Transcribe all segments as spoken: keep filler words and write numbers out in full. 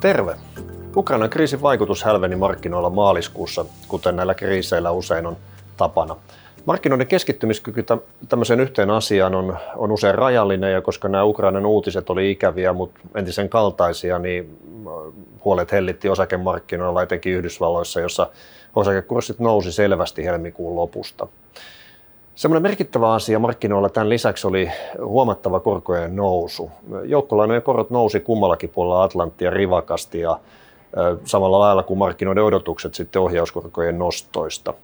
Terve! Ukrainan kriisin vaikutus hälveni markkinoilla maaliskuussa, kuten näillä kriiseillä usein on tapana. Markkinoiden keskittymiskyky tämmöiseen yhteen asiaan on, on usein rajallinen, ja koska nämä Ukrainan uutiset oli ikäviä, mutta entisen kaltaisia, niin huolet hellitti osakemarkkinoilla, etenkin Yhdysvalloissa, jossa osakekurssit nousi selvästi helmikuun lopusta. Semmoinen merkittävä asia markkinoilla tämän lisäksi oli huomattava korkojen nousu. Joukkolainojen korot nousi kummallakin puolella Atlanttia rivakasti, ja samalla lailla kuin markkinoiden odotukset sitten ohjauskorkojen nostoista.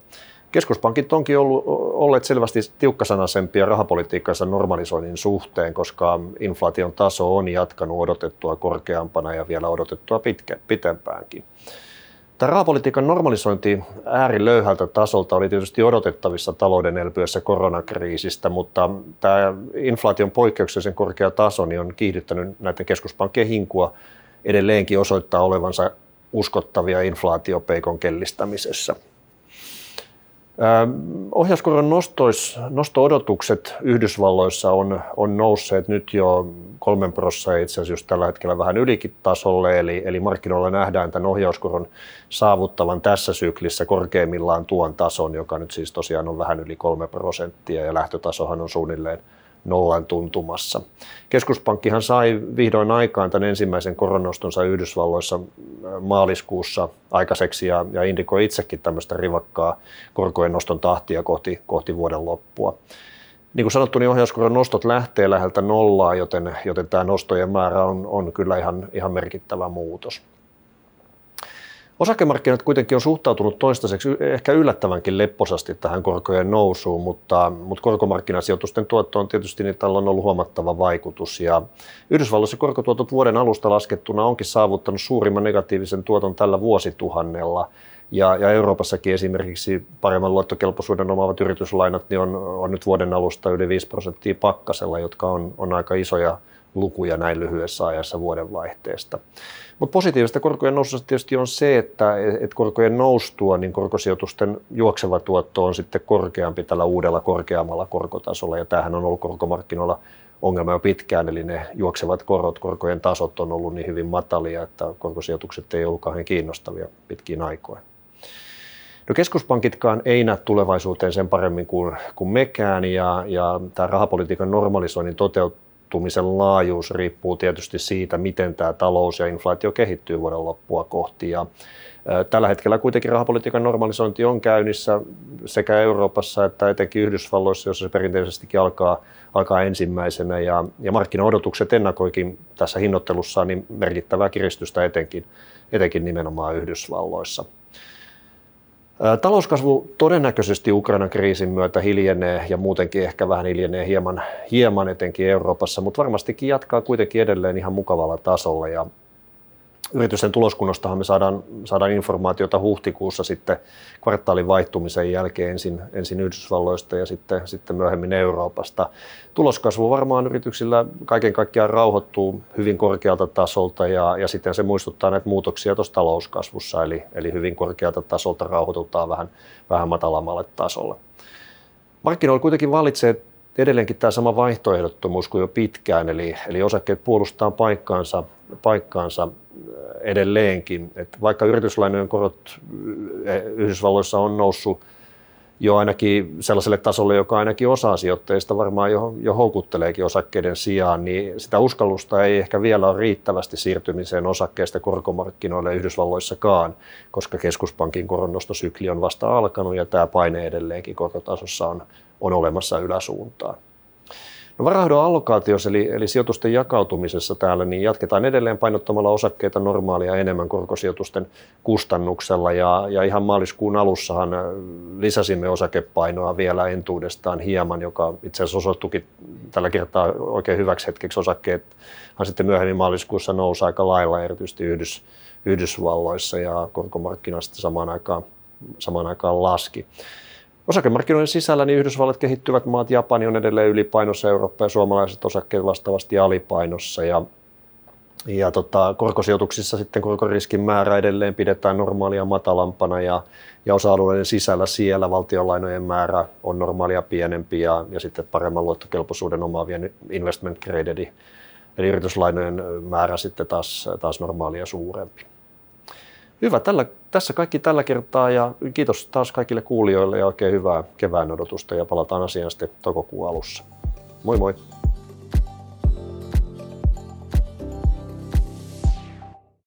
Keskuspankit onkin ollut, olleet selvästi tiukkasanaisempia rahapolitiikkansa normalisoinnin suhteen, koska inflaation taso on jatkanut odotettua korkeampana ja vielä odotettua pitkä, pitempäänkin. Tämä rahapolitiikan normalisointi äärilöyhältä tasolta oli tietysti odotettavissa talouden elpyessä koronakriisistä, mutta tämä inflaation poikkeuksellisen korkea taso niin on kiihdyttänyt näiden keskuspankkien hinkua edelleenkin osoittaa olevansa uskottavia inflaatiopeikon kellistämisessä. Ohjauskoron nostois, nosto-odotukset Yhdysvalloissa on, on nousseet nyt jo kolmen prosenttia, itse asiassa tällä hetkellä vähän ylikin tasolle, eli, eli markkinoilla nähdään tämän ohjauskoron saavuttavan tässä syklissä korkeimmillaan tuon tason, joka nyt siis tosiaan on vähän yli kolme prosenttia, ja lähtötasohan on suunnilleen nollan tuntumassa. Keskuspankkihan sai vihdoin aikaan tämän ensimmäisen koronnostonsa Yhdysvalloissa maaliskuussa aikaiseksi ja, ja indikoi itsekin tämmöistä rivakkaa korkojen noston tahtia kohti, kohti vuoden loppua. Niin kuin sanottu, niin ohjauskoron nostot lähtee läheltä nollaa, joten, joten tämä nostojen määrä on, on kyllä ihan, ihan merkittävä muutos. Osakemarkkinat kuitenkin on suhtautunut toistaiseksi ehkä yllättävänkin lepposasti tähän korkojen nousuun, mutta, mutta korkomarkkinasijoitusten tuottoon tietysti niin tällä on ollut huomattava vaikutus. Ja Yhdysvalloissa korkotuotot vuoden alusta laskettuna onkin saavuttanut suurimman negatiivisen tuoton tällä vuosituhannella. Ja, ja Euroopassakin esimerkiksi paremman luottokelpoisuuden omaavat yrityslainat niin on, on nyt vuoden alusta yli viisi prosenttia pakkasella, jotka on, on aika isoja lukuja näin lyhyessä ajassa vuodenvaihteesta. Mutta positiivista korkojen noususta tietysti on se, että et korkojen noustua, niin korkosijoitusten juokseva tuotto on sitten korkeampi tällä uudella korkeammalla korkotasolla, ja tämähän on ollut korkomarkkinoilla ongelma jo pitkään, eli ne juoksevat korot, korkojen tasot on ollut niin hyvin matalia, että korkosijoitukset ei ollut kauhean kiinnostavia pitkiin aikoihin. No keskuspankitkaan ei näe tulevaisuuteen sen paremmin kuin, kuin mekään, ja, ja tämä rahapolitiikan normalisoinnin toteuttaminen Tutumisen laajuus riippuu tietysti siitä, miten tämä talous ja inflaatio kehittyy vuoden loppua kohti. Ja tällä hetkellä kuitenkin rahapolitiikan normalisointi on käynnissä sekä Euroopassa että etenkin Yhdysvalloissa, jossa se perinteisestikin alkaa, alkaa ensimmäisenä. Ja, ja markkinaodotukset ennakoikin tässä hinnoittelussa niin merkittävää kiristystä etenkin, etenkin nimenomaan Yhdysvalloissa. Talouskasvu todennäköisesti Ukrainan kriisin myötä hiljenee ja muutenkin ehkä vähän hiljenee hieman, hieman etenkin Euroopassa, mutta varmastikin jatkaa kuitenkin edelleen ihan mukavalla tasolla. Ja yritysten tuloskunnostahan me saadaan, saadaan informaatiota huhtikuussa sitten kvartaalin vaihtumisen jälkeen ensin, ensin Yhdysvalloista ja sitten, sitten myöhemmin Euroopasta. Tuloskasvu varmaan yrityksillä kaiken kaikkiaan rauhoittuu hyvin korkealta tasolta ja, ja sitten se muistuttaa näitä muutoksia tuossa talouskasvussa, eli, eli hyvin korkealta tasolta rauhoitutaan vähän, vähän matalammalle tasolle. Markkinoilla kuitenkin valitsee edelleenkin tämä sama vaihtoehdottomuus kuin jo pitkään, eli, eli osakkeet puolustaa paikkaansa, paikkaansa edelleenkin. Et vaikka yrityslainojen korot Yhdysvalloissa on noussut jo ainakin sellaiselle tasolle, joka ainakin osa sijoittajista varmaan jo, jo houkutteleekin osakkeiden sijaan, niin sitä uskallusta ei ehkä vielä ole riittävästi siirtymiseen osakkeista korkomarkkinoille Yhdysvalloissakaan, koska keskuspankin koronnostosykli on vasta alkanut ja tämä paine edelleenkin korkotasossa on, on olemassa yläsuuntaan. No varainhoidon allokaatiossa eli, eli sijoitusten jakautumisessa täällä niin jatketaan edelleen painottamalla osakkeita normaalia enemmän korkosijoitusten kustannuksella ja, ja ihan maaliskuun alussahan lisäsimme osakepainoa vielä entuudestaan hieman, joka itse asiassa osoittuikin tällä kertaa oikein hyväksi hetkeksi. Osakkeethan sitten myöhemmin maaliskuussa nousi aika lailla erityisesti Yhdys, Yhdysvalloissa ja korkomarkkinasta samaan aikaan, samaan aikaan laski. Osakemarkkinoiden sisällä niin Yhdysvallat kehittyvät maat, Japani on edelleen ylipainossa, Eurooppa ja suomalaiset osakkeet vastaavasti alipainossa. Ja, ja tota, korkosijoituksissa sitten korkoriskin määrä edelleen pidetään normaalia matalampana ja, ja osa-alueiden sisällä siellä valtionlainojen määrä on normaalia pienempi ja, ja sitten paremman luottokelpoisuuden omaavien investment graded Eli yrityslainojen määrä sitten taas, taas normaalia suurempi. Hyvä, tällä, tässä kaikki tällä kertaa ja kiitos taas kaikille kuulijoille ja oikein hyvää kevään odotusta ja palataan asiaan sitten toukokuun alussa. Moi moi!